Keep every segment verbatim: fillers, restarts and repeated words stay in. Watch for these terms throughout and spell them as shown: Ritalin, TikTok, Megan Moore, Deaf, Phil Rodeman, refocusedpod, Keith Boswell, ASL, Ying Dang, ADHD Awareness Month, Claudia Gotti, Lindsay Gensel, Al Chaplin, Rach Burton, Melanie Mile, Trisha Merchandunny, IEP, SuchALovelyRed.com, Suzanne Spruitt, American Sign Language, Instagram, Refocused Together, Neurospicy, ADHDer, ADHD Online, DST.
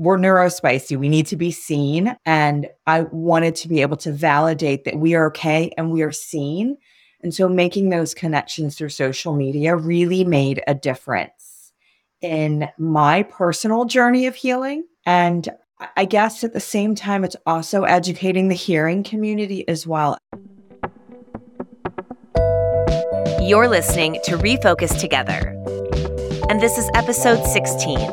we're neurospicy. We need to be seen. And I wanted to be able to validate that we are okay and we are seen. And so making those connections through social media really made a difference in my personal journey of healing. And I guess at the same time, it's also educating the hearing community as well. You're listening to Refocused Together. And this is episode sixteen,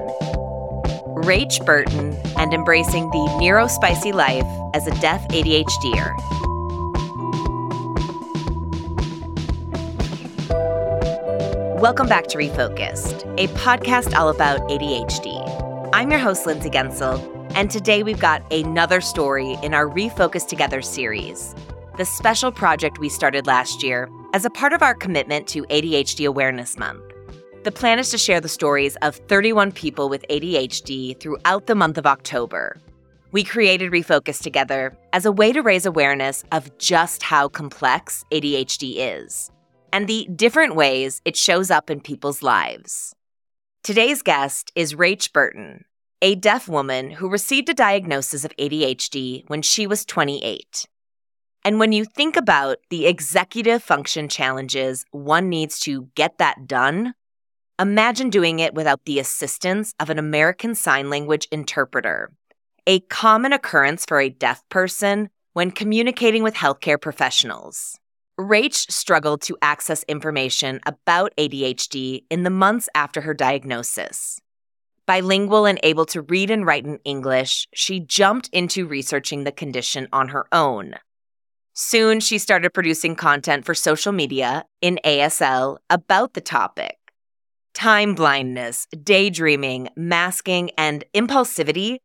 Rach Burton and Embracing the Neurospicy Life as a Deaf ADHDer. Welcome back to Refocused, a podcast all about A D H D. I'm your host, Lindsay Gensel, and today we've got another story in our Refocused Together series, the special project we started last year as a part of our commitment to A D H D Awareness Month. The plan is to share the stories of thirty-one people with A D H D throughout the month of October. We created Refocused Together as a way to raise awareness of just how complex A D H D is, and the different ways it shows up in people's lives. Today's guest is Rach Burton, a deaf woman who received a diagnosis of A D H D when she was twenty-eight. And when you think about the executive function challenges one needs to get that done, imagine doing it without the assistance of an American Sign Language interpreter, a common occurrence for a deaf person when communicating with healthcare professionals. Rach struggled to access information about A D H D in the months after her diagnosis. Bilingual and able to read and write in English, she jumped into researching the condition on her own. Soon, she started producing content for social media in A S L about the topic. Time blindness, daydreaming, masking, and impulsivity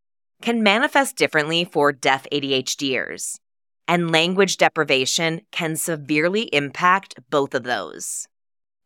can manifest differently for deaf ADHDers. And language deprivation can severely impact both of those.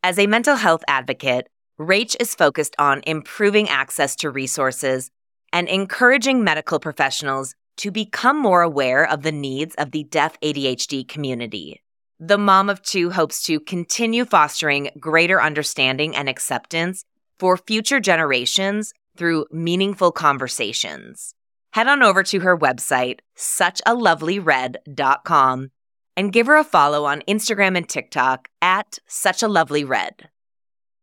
As a mental health advocate, Rach is focused on improving access to resources and encouraging medical professionals to become more aware of the needs of the deaf A D H D community. The mom of two hopes to continue fostering greater understanding and acceptance for future generations through meaningful conversations. Head on over to her website, Such A Lovely Red dot com, and give her a follow on Instagram and TikTok at Such A Lovely Red.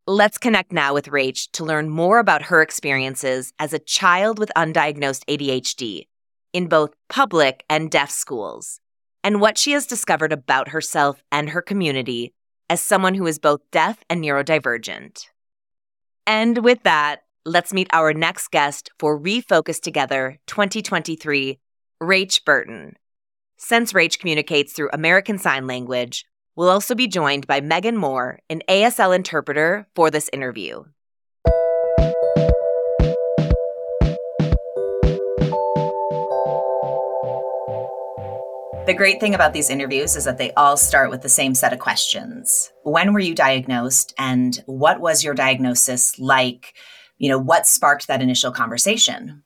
Let's connect now with Rach to learn more about her experiences as a child with undiagnosed A D H D in both public and deaf schools, and what she has discovered about herself and her community as someone who is both deaf and neurodivergent. And with that, let's meet our next guest for Refocus Together twenty twenty-three, Rach Burton. Since Rach communicates through American Sign Language, we'll also be joined by Megan Moore, an A S L interpreter, for this interview. The great thing about these interviews is that they all start with the same set of questions. When were you diagnosed, and what was your diagnosis like? You know, what sparked that initial conversation?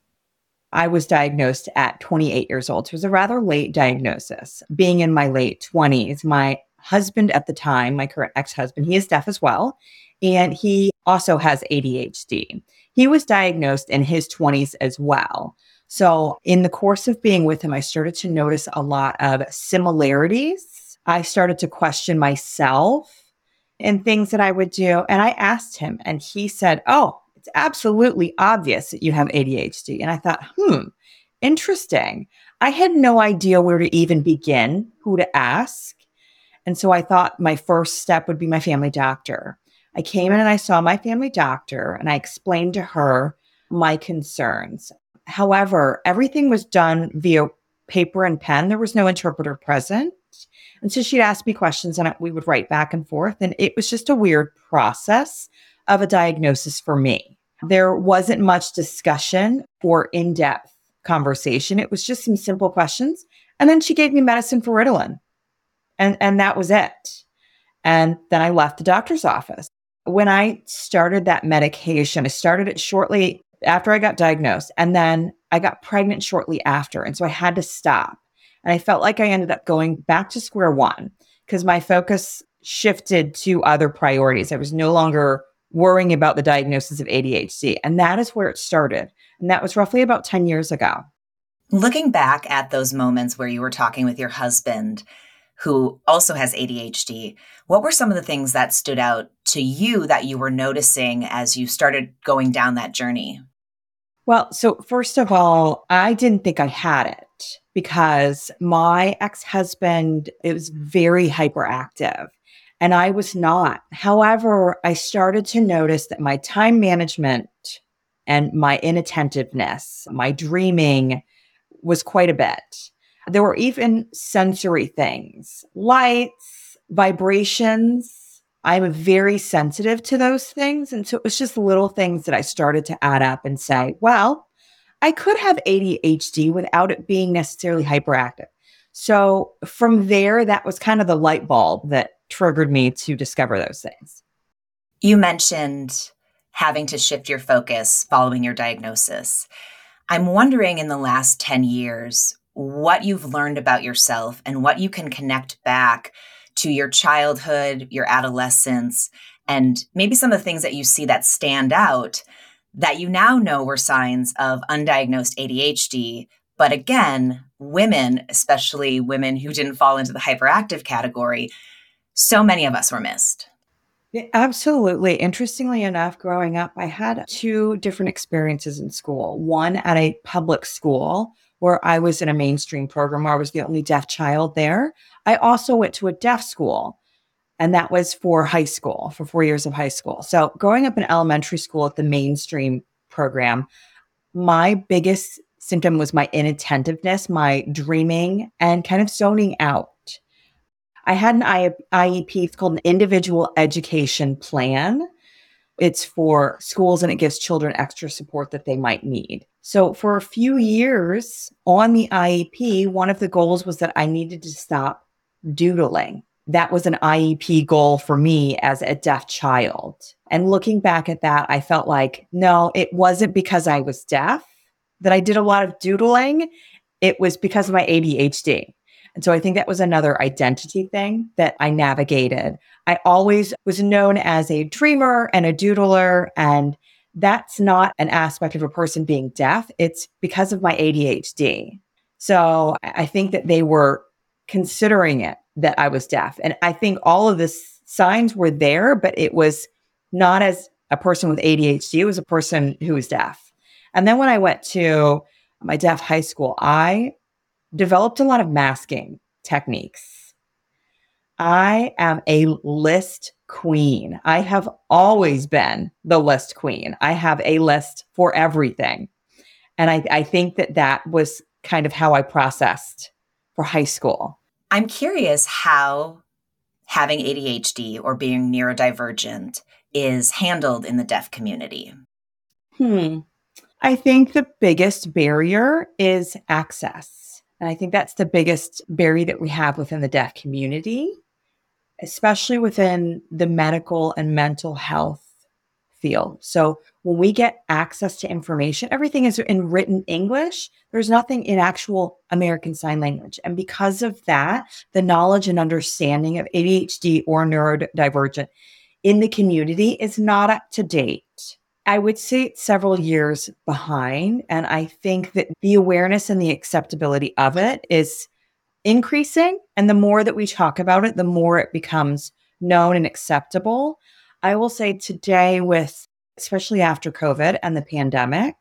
I was diagnosed at twenty-eight years old. So it was a rather late diagnosis. Being in my late twenties, my husband at the time, my current ex-husband, he is deaf as well. And he also has A D H D. He was diagnosed in his twenties as well. So in the course of being with him, I started to notice a lot of similarities. I started to question myself and things that I would do. And I asked him, and he said, oh, it's absolutely obvious that you have A D H D. And I thought, hmm, interesting. I had no idea where to even begin, who to ask. And so I thought my first step would be my family doctor. I came in and I saw my family doctor and I explained to her my concerns. However, everything was done via paper and pen. There was no interpreter present. And so she'd ask me questions and we would write back and forth. And it was just a weird process of a diagnosis for me. There wasn't much discussion or in-depth conversation. It was just some simple questions. And then she gave me medicine for Ritalin. And, and that was it. And then I left the doctor's office. When I started that medication, I started it shortly after I got diagnosed. And then I got pregnant shortly after. And so I had to stop. And I felt like I ended up going back to square one because my focus shifted to other priorities. I was no longer worrying about the diagnosis of A D H D. And that is where it started. And that was roughly about ten years ago. Looking back at those moments where you were talking with your husband, who also has A D H D, what were some of the things that stood out to you that you were noticing as you started going down that journey? Well, so first of all, I didn't think I had it because my ex-husband, it was very hyperactive and I was not. However, I started to notice that my time management and my inattentiveness, my dreaming was quite a bit. There were even sensory things, lights, vibrations. I'm very sensitive to those things. And so it was just little things that I started to add up and say, well, I could have A D H D without it being necessarily hyperactive. So from there, that was kind of the light bulb that triggered me to discover those things. You mentioned having to shift your focus following your diagnosis. I'm wondering in the last ten years, what you've learned about yourself and what you can connect back to your childhood, your adolescence, and maybe some of the things that you see that stand out that you now know were signs of undiagnosed A D H D. But again, women, especially women who didn't fall into the hyperactive category, so many of us were missed. Yeah, absolutely. Interestingly enough, growing up, I had two different experiences in school. One at a public school where I was in a mainstream program where I was the only deaf child there. I also went to a deaf school, and that was for high school, for four years of high school. So growing up in elementary school at the mainstream program, my biggest symptom was my inattentiveness, my dreaming, and kind of zoning out. I had an I E P, it's called an Individual Education Plan. It's for schools and it gives children extra support that they might need. So for a few years on the I E P, one of the goals was that I needed to stop doodling. That was an I E P goal for me as a deaf child. And looking back at that, I felt like, no, it wasn't because I was deaf that I did a lot of doodling. It was because of my A D H D. And so I think that was another identity thing that I navigated. I always was known as a dreamer and a doodler, and that's not an aspect of a person being deaf. It's because of my A D H D. So I think that they were considering it that I was deaf. And I think all of the signs were there, but it was not as a person with A D H D. It was a person who was deaf. And then when I went to my deaf high school, I developed a lot of masking techniques. I am a list queen. I have always been the list queen. I have a list for everything. And I, I think that that was kind of how I processed for high school. I'm curious how having A D H D or being neurodivergent is handled in the deaf community. Hmm. I think the biggest barrier is access. And I think that's the biggest barrier that we have within the deaf community, especially within the medical and mental health field. So when we get access to information, everything is in written English. There's nothing in actual American Sign Language. And because of that, the knowledge and understanding of A D H D or neurodivergent in the community is not up to date. I would say it's several years behind, and I think that the awareness and the acceptability of it is increasing, and the more that we talk about it, the more it becomes known and acceptable. I will say today, with especially after COVID and the pandemic,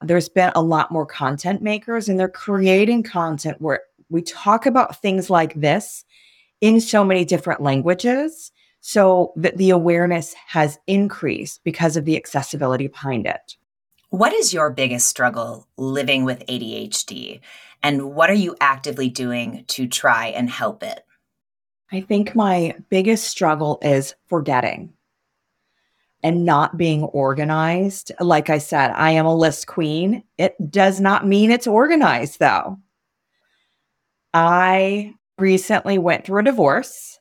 there's been a lot more content makers, and they're creating content where we talk about things like this in so many different languages, so that the awareness has increased because of the accessibility behind it. What is your biggest struggle living with A D H D? And what are you actively doing to try and help it? I think my biggest struggle is forgetting and not being organized. Like I said, I am a list queen. It does not mean it's organized, though. I recently went through a divorce.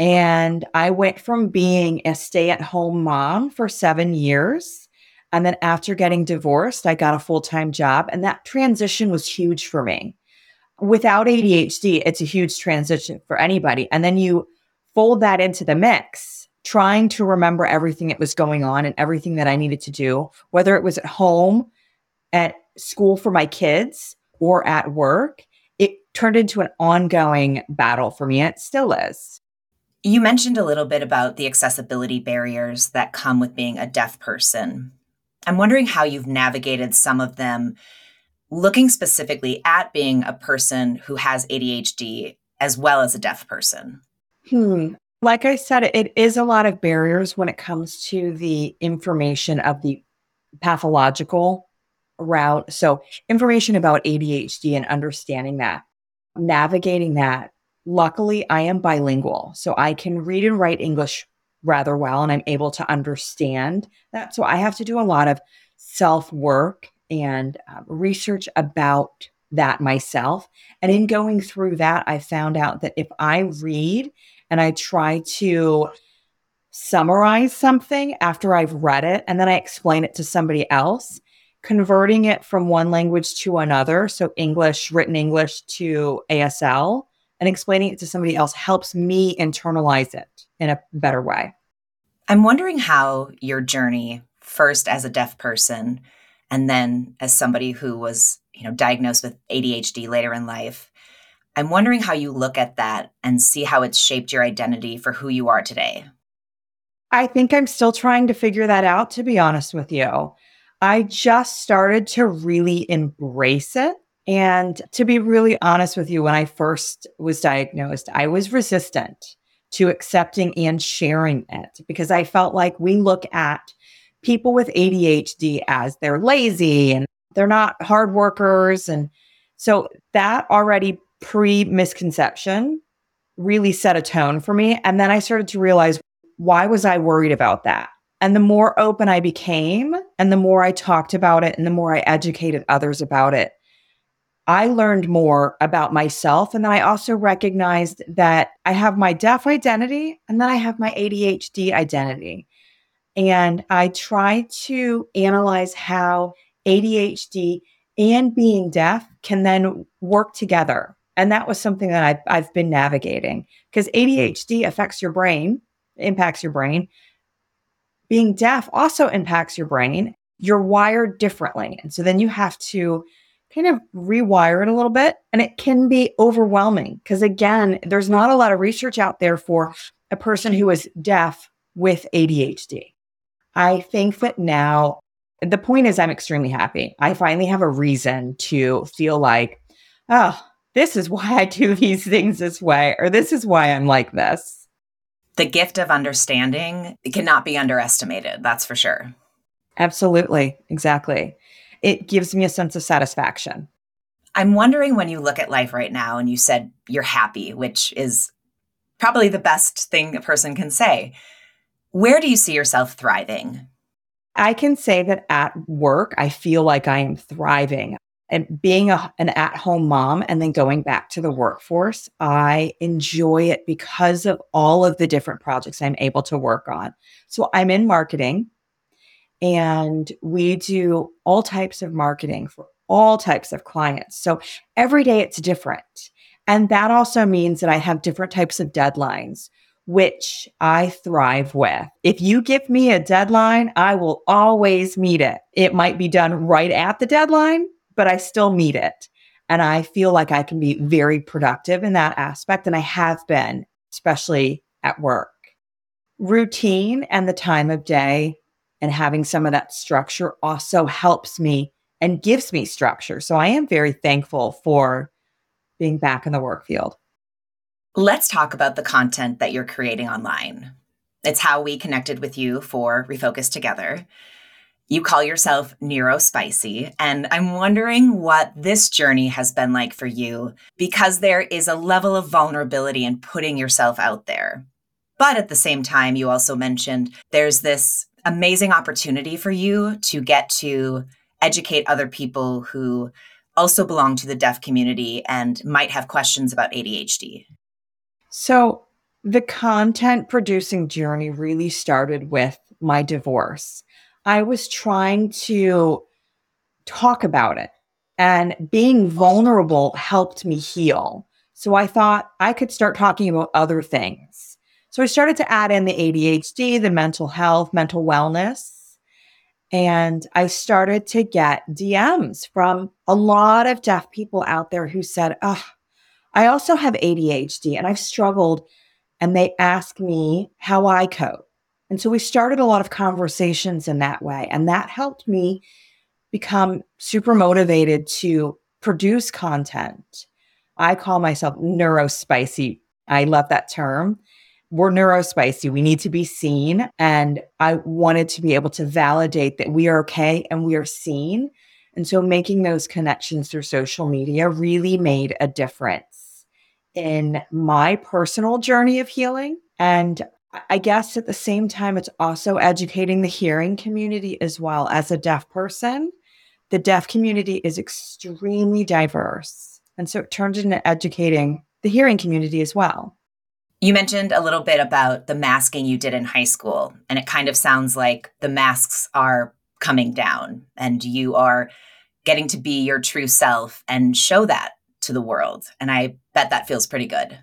And I went from being a stay-at-home mom for seven years. And then after getting divorced, I got a full-time job. And that transition was huge for me. Without A D H D, it's a huge transition for anybody. And then you fold that into the mix, trying to remember everything that was going on and everything that I needed to do, whether it was at home, at school for my kids or at work, it turned into an ongoing battle for me. It still is. You mentioned a little bit about the accessibility barriers that come with being a deaf person. I'm wondering how you've navigated some of them, looking specifically at being a person who has A D H D as well as a deaf person. Hmm. Like I said, it is a lot of barriers when it comes to the information of the pathological route. So information about A D H D and understanding that, navigating that. Luckily, I am bilingual, so I can read and write English rather well, and I'm able to understand that. So I have to do a lot of self-work and uh, research about that myself. And in going through that, I found out that if I read and I try to summarize something after I've read it, and then I explain it to somebody else, converting it from one language to another, so English, written English to A S L, and explaining it to somebody else helps me internalize it in a better way. I'm wondering how your journey, first as a deaf person, and then as somebody who was, you know, diagnosed with A D H D later in life, I'm wondering how you look at that and see how it's shaped your identity for who you are today. I think I'm still trying to figure that out, to be honest with you. I just started to really embrace it. And to be really honest with you, when I first was diagnosed, I was resistant to accepting and sharing it because I felt like we look at people with A D H D as they're lazy and they're not hard workers. And so that already pre-misconception really set a tone for me. And then I started to realize, why was I worried about that? And the more open I became and the more I talked about it and the more I educated others about it, I learned more about myself. And then I also recognized that I have my deaf identity and then I have my A D H D identity. And I try to analyze how A D H D and being deaf can then work together. And that was something that I've, I've been navigating because A D H D affects your brain, impacts your brain. Being deaf also impacts your brain. You're wired differently. And so then you have to kind of rewire it a little bit. And it can be overwhelming because, again, there's not a lot of research out there for a person who is deaf with A D H D. I think that now, the point is I'm extremely happy. I finally have a reason to feel like, oh, this is why I do these things this way, or this is why I'm like this. The gift of understanding cannot be underestimated. That's for sure. Absolutely. Exactly. It gives me a sense of satisfaction. I'm wondering, when you look at life right now, and you said you're happy, which is probably the best thing a person can say, where do you see yourself thriving? I can say that at work, I feel like I am thriving. And being a, an at-home mom and then going back to the workforce, I enjoy it because of all of the different projects I'm able to work on. So I'm in marketing. And we do all types of marketing for all types of clients. So every day it's different. And that also means that I have different types of deadlines, which I thrive with. If you give me a deadline, I will always meet it. It might be done right at the deadline, but I still meet it. And I feel like I can be very productive in that aspect. And I have been, especially at work. Routine and the time of day and having some of that structure also helps me and gives me structure. So I am very thankful for being back in the work field. Let's talk about the content that you're creating online. It's how we connected with you for Refocused Together. You call yourself Neurospicy, and I'm wondering what this journey has been like for you, because there is a level of vulnerability in putting yourself out there. But at the same time, you also mentioned there's this amazing opportunity for you to get to educate other people who also belong to the deaf community and might have questions about A D H D. So the content producing journey really started with my divorce. I was trying to talk about it, and being vulnerable helped me heal. So I thought I could start talking about other things. So I started to add in the A D H D, the mental health, mental wellness, And I started to get D Ms from a lot of deaf people out there who said, oh, I also have A D H D and I've struggled. And they ask me how I cope. And so we started a lot of conversations in that way. And that helped me become super motivated to produce content. I call myself neurospicy. I love that term. We're neurospicy. We need to be seen. And I wanted to be able to validate that we are okay and we are seen. And so making those connections through social media really made a difference in my personal journey of healing. And I guess at the same time, it's also educating the hearing community as well. As a deaf person, the deaf community is extremely diverse. And so it turned into educating the hearing community as well. You mentioned a little bit about the masking you did in high school, and it kind of sounds like the masks are coming down and you are getting to be your true self and show that to the world. And I bet that feels pretty good.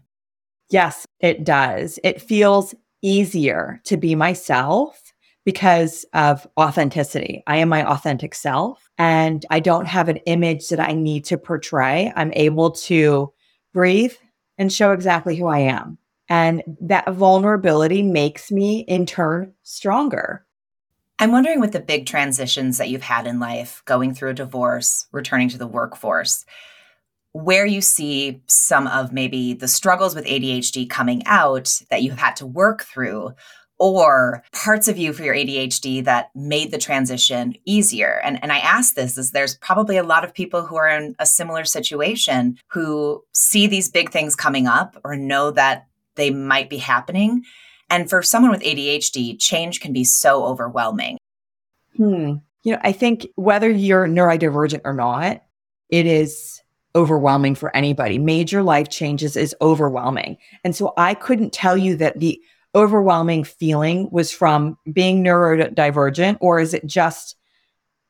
Yes, it does. It feels easier to be myself because of authenticity. I am my authentic self and I don't have an image that I need to portray. I'm able to breathe and show exactly who I am. And that vulnerability makes me, in turn, stronger. I'm wondering, with the big transitions that you've had in life, going through a divorce, returning to the workforce, where you see some of maybe the struggles with A D H D coming out that you've had to work through, or parts of you for your A D H D that made the transition easier. And, and I ask this is there's probably a lot of people who are in a similar situation who see these big things coming up or know that they might be happening. And for someone with A D H D, change can be so overwhelming. Hmm. You know, I think whether you're neurodivergent or not, it is overwhelming for anybody. Major life changes is overwhelming. And so I couldn't tell you that the overwhelming feeling was from being neurodivergent, or is it just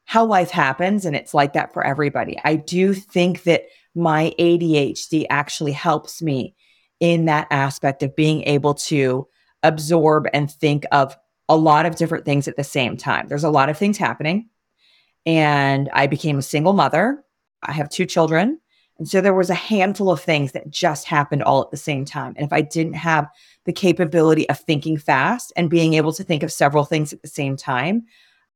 how life happens and it's like that for everybody. I do think that my A D H D actually helps me in that aspect of being able to absorb and think of a lot of different things at the same time. There's a lot of things happening. And I became a single mother. I have two children. And so there was a handful of things that just happened all at the same time. And if I didn't have the capability of thinking fast and being able to think of several things at the same time,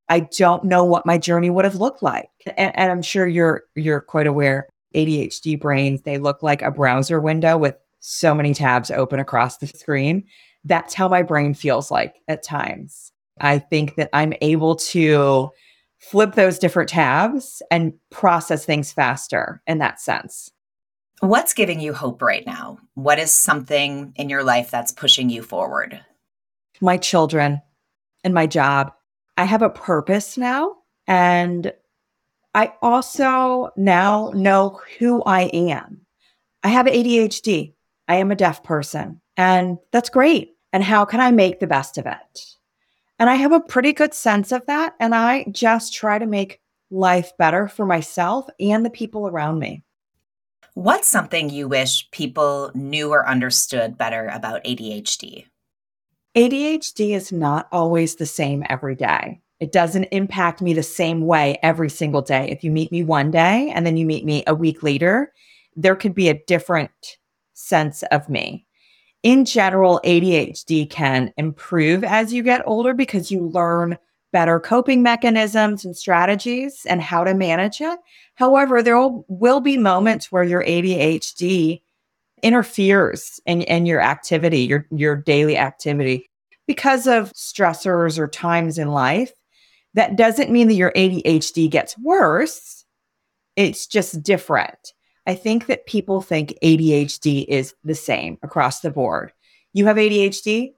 I don't know what my journey would have looked like. And, and I'm sure you're you're quite aware, A D H D brains, they look like a browser window with so many tabs open across the screen. That's how my brain feels like at times. I think that I'm able to flip those different tabs and process things faster in that sense. What's giving you hope right now? What is something in your life that's pushing you forward? My children and my job. I have a purpose now. And I also now know who I am. I have A D H D. I am a deaf person, and that's great. And how can I make the best of it? And I have a pretty good sense of that. And I just try to make life better for myself and the people around me. What's something you wish people knew or understood better about A D H D? A D H D is not always the same every day. It doesn't impact me the same way every single day. If you meet me one day and then you meet me a week later, there could be a different sense of me. In general, A D H D can improve as you get older because you learn better coping mechanisms and strategies and how to manage it. However, there will be moments where your A D H D interferes in, in your activity, your, your daily activity, because of stressors or times in life. That doesn't mean that your A D H D gets worse. It's just different. I think that people think A D H D is the same across the board. You have A D H D,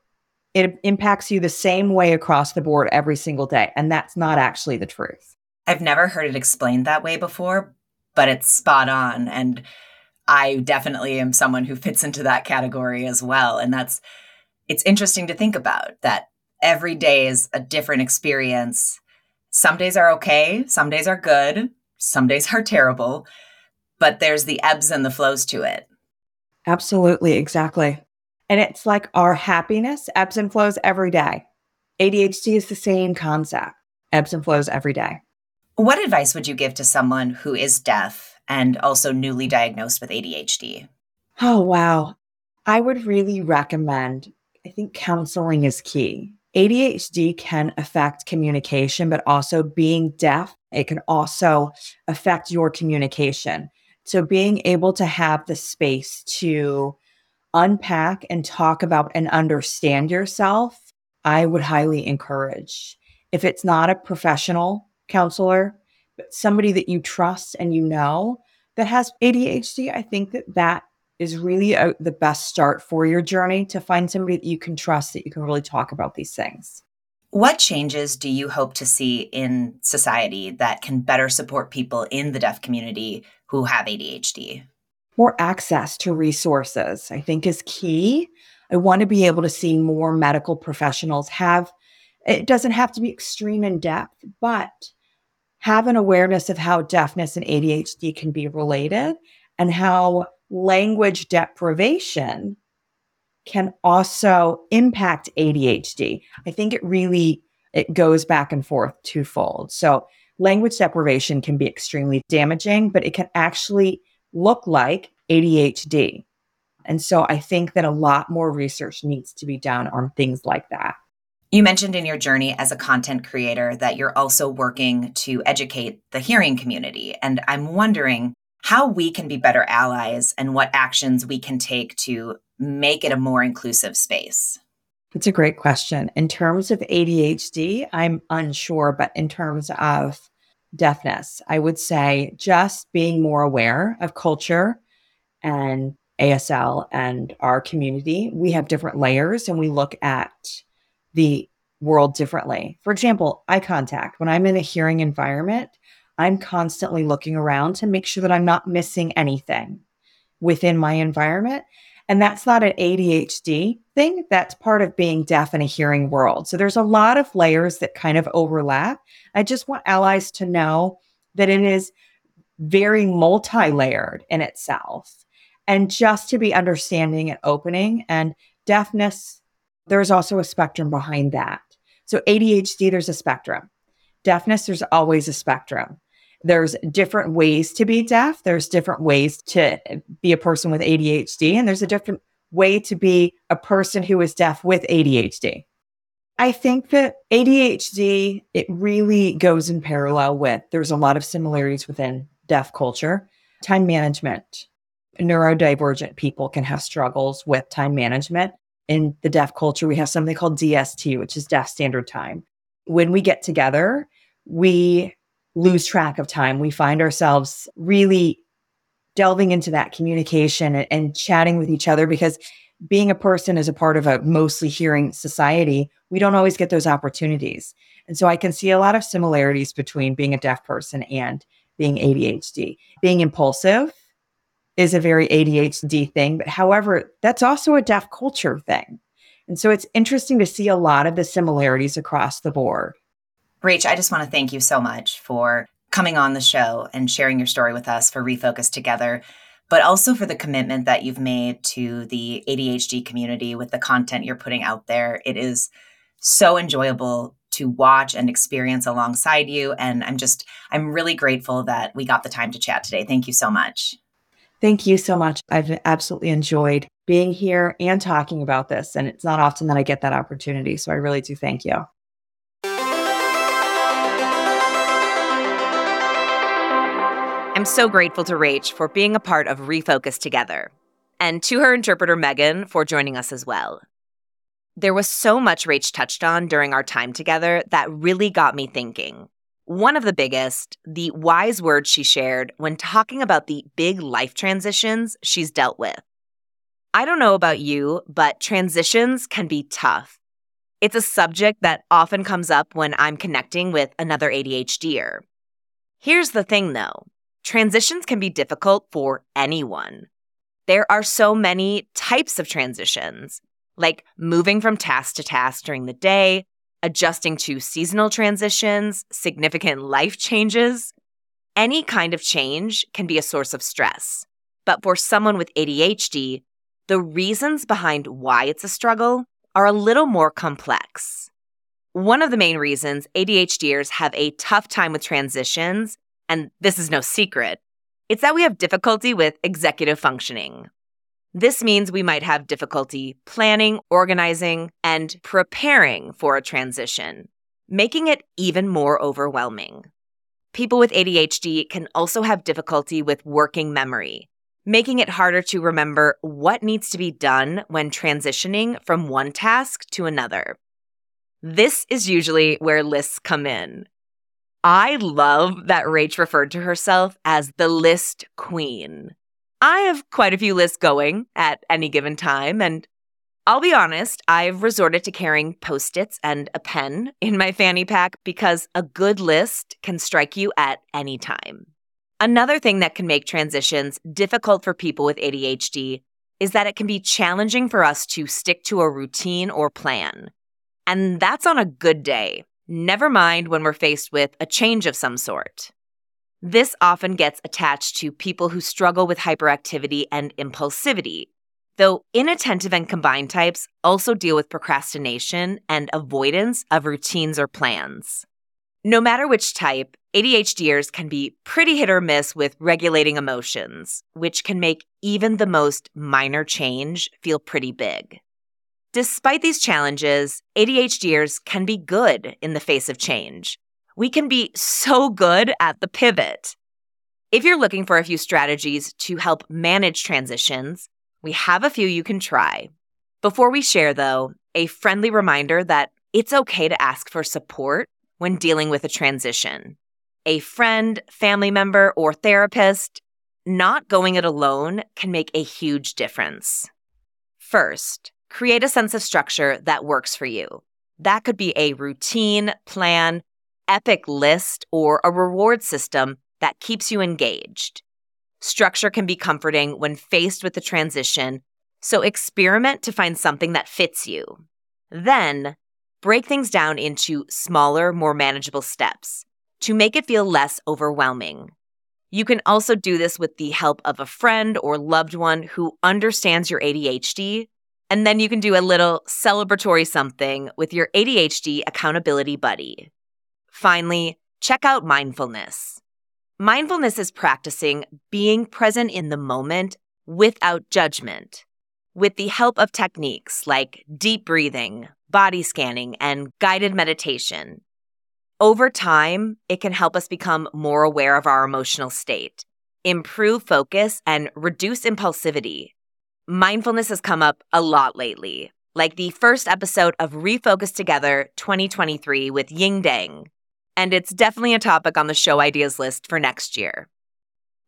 it impacts you the same way across the board every single day. And that's not actually the truth. I've never heard it explained that way before, but it's spot on. And I definitely am someone who fits into that category as well. And that's, it's interesting to think about that every day is a different experience. Some days are okay. Some days are good. Some days are terrible. But there's the ebbs and the flows to it. Absolutely, exactly. And it's like our happiness ebbs and flows every day. A D H D is the same concept. ebbs and flows every day. What advice would you give to someone who is deaf and also newly diagnosed with A D H D? Oh, wow. I would really recommend, I think counseling is key. A D H D can affect communication, but also being deaf, it can also affect your communication. So being able to have the space to unpack and talk about and understand yourself, I would highly encourage. If it's not a professional counselor, but somebody that you trust and you know that has A D H D, I think that that is really a, the best start for your journey, to find somebody that you can trust, that you can really talk about these things. What changes do you hope to see in society that can better support people in the deaf community who have A D H D? More access to resources, I think, is key. I want to be able to see more medical professionals have, it doesn't have to be extreme in depth, but have an awareness of how deafness and A D H D can be related and how language deprivation can also impact A D H D. I think it really, it goes back and forth twofold. So language deprivation can be extremely damaging, but it can actually look like A D H D. And so I think that a lot more research needs to be done on things like that. You mentioned in your journey as a content creator that you're also working to educate the hearing community. And I'm wondering how we can be better allies and what actions we can take to make it a more inclusive space? That's a great question. In terms of A D H D, I'm unsure, but in terms of deafness, I would say just being more aware of culture and A S L and our community. We have different layers and we look at the world differently. For example, eye contact. When I'm in a hearing environment, I'm constantly looking around to make sure that I'm not missing anything within my environment. And that's not an A D H D thing. That's part of being deaf in a hearing world. So there's a lot of layers that kind of overlap. I just want allies to know that it is very multi-layered in itself, and just to be understanding and opening. And deafness, there's also a spectrum behind that. So A D H D, there's a spectrum. Deafness, there's always a spectrum. There's different ways to be deaf. There's different ways to be a person with A D H D. And there's a different way to be a person who is deaf with A D H D. I think that A D H D, it really goes in parallel with, there's a lot of similarities within deaf culture. Time management. Neurodivergent people can have struggles with time management. In the deaf culture, we have something called D S T, which is Deaf Standard Time. When we get together, we lose track of time. We find ourselves really delving into that communication and, and chatting with each other, because being a person is a part of a mostly hearing society. We don't always get those opportunities. And so I can see a lot of similarities between being a deaf person and being A D H D. Being impulsive is a very A D H D thing, but however, that's also a deaf culture thing. And so it's interesting to see a lot of the similarities across the board. Rach, I just want to thank you so much for coming on the show and sharing your story with us for Refocused Together, but also for the commitment that you've made to the A D H D community with the content you're putting out there. It is so enjoyable to watch and experience alongside you. And I'm just, I'm really grateful that we got the time to chat today. Thank you so much. Thank you so much. I've absolutely enjoyed being here and talking about this. And it's not often that I get that opportunity. So I really do thank you. I'm so grateful to Rach for being a part of Refocus Together, and to her interpreter, Megan, for joining us as well. There was so much Rach touched on during our time together that really got me thinking. One of the biggest, the wise words she shared when talking about the big life transitions she's dealt with. I don't know about you, but transitions can be tough. It's a subject that often comes up when I'm connecting with another A D H D er. Here's the thing, though. Transitions can be difficult for anyone. There are so many types of transitions, like moving from task to task during the day, adjusting to seasonal transitions, significant life changes. Any kind of change can be a source of stress. But for someone with A D H D, the reasons behind why it's a struggle are a little more complex. One of the main reasons ADHDers have a tough time with transitions, and this is no secret, it's that we have difficulty with executive functioning. This means we might have difficulty planning, organizing, and preparing for a transition, making it even more overwhelming. People with A D H D can also have difficulty with working memory, making it harder to remember what needs to be done when transitioning from one task to another. This is usually where lists come in. I love that Rach referred to herself as the list queen. I have quite a few lists going at any given time, and I'll be honest, I've resorted to carrying Post-its and a pen in my fanny pack because a good list can strike you at any time. Another thing that can make transitions difficult for people with A D H D is that it can be challenging for us to stick to a routine or plan. And that's on a good day, never mind when we're faced with a change of some sort. This often gets attached to people who struggle with hyperactivity and impulsivity, though inattentive and combined types also deal with procrastination and avoidance of routines or plans. No matter which type, ADHDers can be pretty hit or miss with regulating emotions, which can make even the most minor change feel pretty big. Despite these challenges, ADHDers can be good in the face of change. We can be so good at the pivot. If you're looking for a few strategies to help manage transitions, we have a few you can try. Before we share, though, a friendly reminder that it's okay to ask for support when dealing with a transition. A friend, family member, or therapist, not going it alone can make a huge difference. First, create a sense of structure that works for you. That could be a routine, plan, epic list, or a reward system that keeps you engaged. Structure can be comforting when faced with the transition, so experiment to find something that fits you. Then, break things down into smaller, more manageable steps to make it feel less overwhelming. You can also do this with the help of a friend or loved one who understands your A D H D, and then you can do a little celebratory something with your A D H D accountability buddy. Finally, check out mindfulness. Mindfulness is practicing being present in the moment without judgment. With the help of techniques like deep breathing, body scanning, and guided meditation, over time, it can help us become more aware of our emotional state, improve focus, and reduce impulsivity. Mindfulness has come up a lot lately, like the first episode of Refocused Together twenty twenty-three with Ying Dang. And it's definitely a topic on the show ideas list for next year.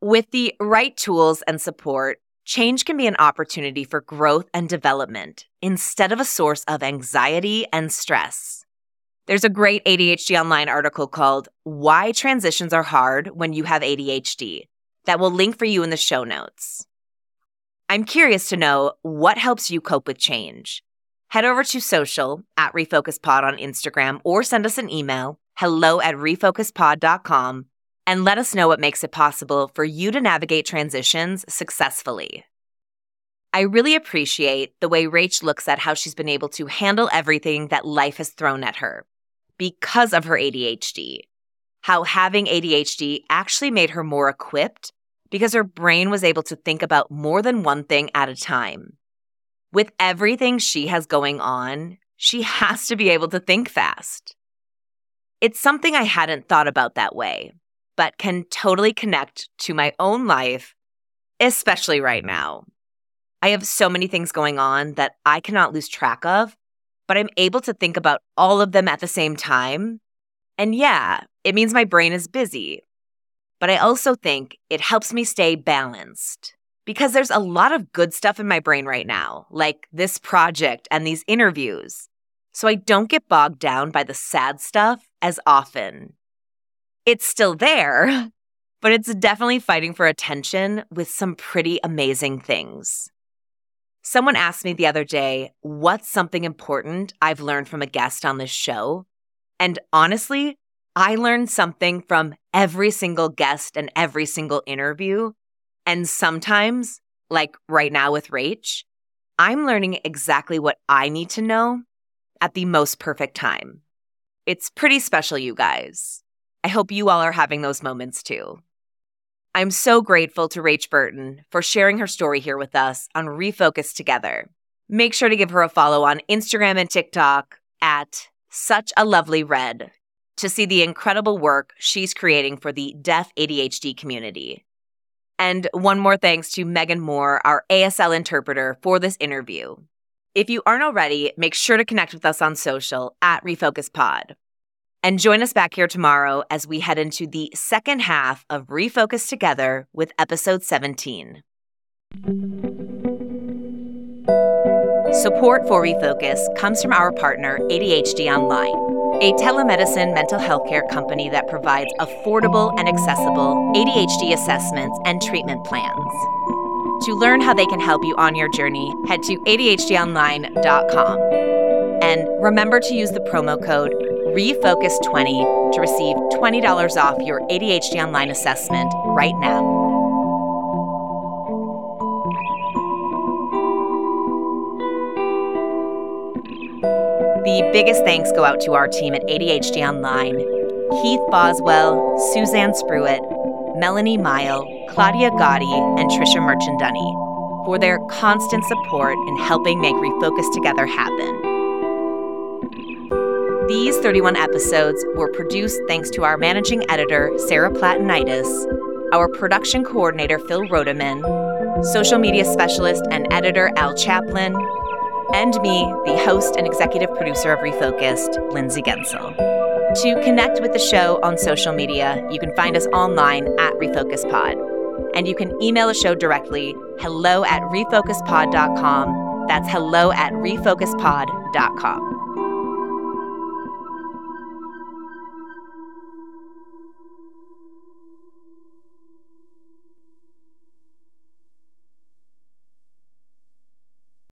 With the right tools and support, change can be an opportunity for growth and development instead of a source of anxiety and stress. There's a great A D H D Online article called Why Transitions Are Hard When You Have A D H D that we'll link for you in the show notes. I'm curious to know what helps you cope with change. Head over to social at RefocusPod on Instagram or send us an email hello at refocuspod dot com, and let us know what makes it possible for you to navigate transitions successfully. I really appreciate the way Rach looks at how she's been able to handle everything that life has thrown at her because of her A D H D, how having A D H D actually made her more equipped because her brain was able to think about more than one thing at a time. With everything she has going on, she has to be able to think fast. It's something I hadn't thought about that way, but can totally connect to my own life, especially right now. I have so many things going on that I cannot lose track of, but I'm able to think about all of them at the same time. And yeah, it means my brain is busy, but I also think it helps me stay balanced because there's a lot of good stuff in my brain right now, like this project and these interviews. So I don't get bogged down by the sad stuff as often. It's still there, but it's definitely fighting for attention with some pretty amazing things. Someone asked me the other day, what's something important I've learned from a guest on this show? And honestly, I learned something from every single guest and every single interview. And sometimes, like right now with Rach, I'm learning exactly what I need to know at the most perfect time. It's pretty special, you guys. I hope you all are having those moments too. I'm so grateful to Rach Burton for sharing her story here with us on Refocused Together. Make sure to give her a follow on Instagram and TikTok at SuchALovelyRed to see the incredible work she's creating for the Deaf A D H D community. And one more thanks to Megan Moore, our A S L interpreter, for this interview. If you aren't already, make sure to connect with us on social at RefocusPod. And join us back here tomorrow as we head into the second half of Refocus Together with episode seventeen. Support for Refocus comes from our partner, A D H D Online, a telemedicine mental health care company that provides affordable and accessible A D H D assessments and treatment plans. To learn how they can help you on your journey, head to A D H D online dot com. And remember to use the promo code refocus twenty to receive twenty dollars off your A D H D Online assessment right now. The biggest thanks go out to our team at A D H D Online, Keith Boswell, Suzanne Spruitt, Melanie Mile, Claudia Gotti, and Trisha Merchandunny for their constant support in helping make Refocus Together happen. These thirty-one episodes were produced thanks to our managing editor, Sarah Platinitis, our production coordinator, Phil Rodeman, social media specialist and editor, Al Chaplin, and me, the host and executive producer of Refocused, Lindsay Gensel. To connect with the show on social media, you can find us online at RefocusPod. And you can email the show directly, hello at refocuspod dot com. That's hello at refocuspod dot com.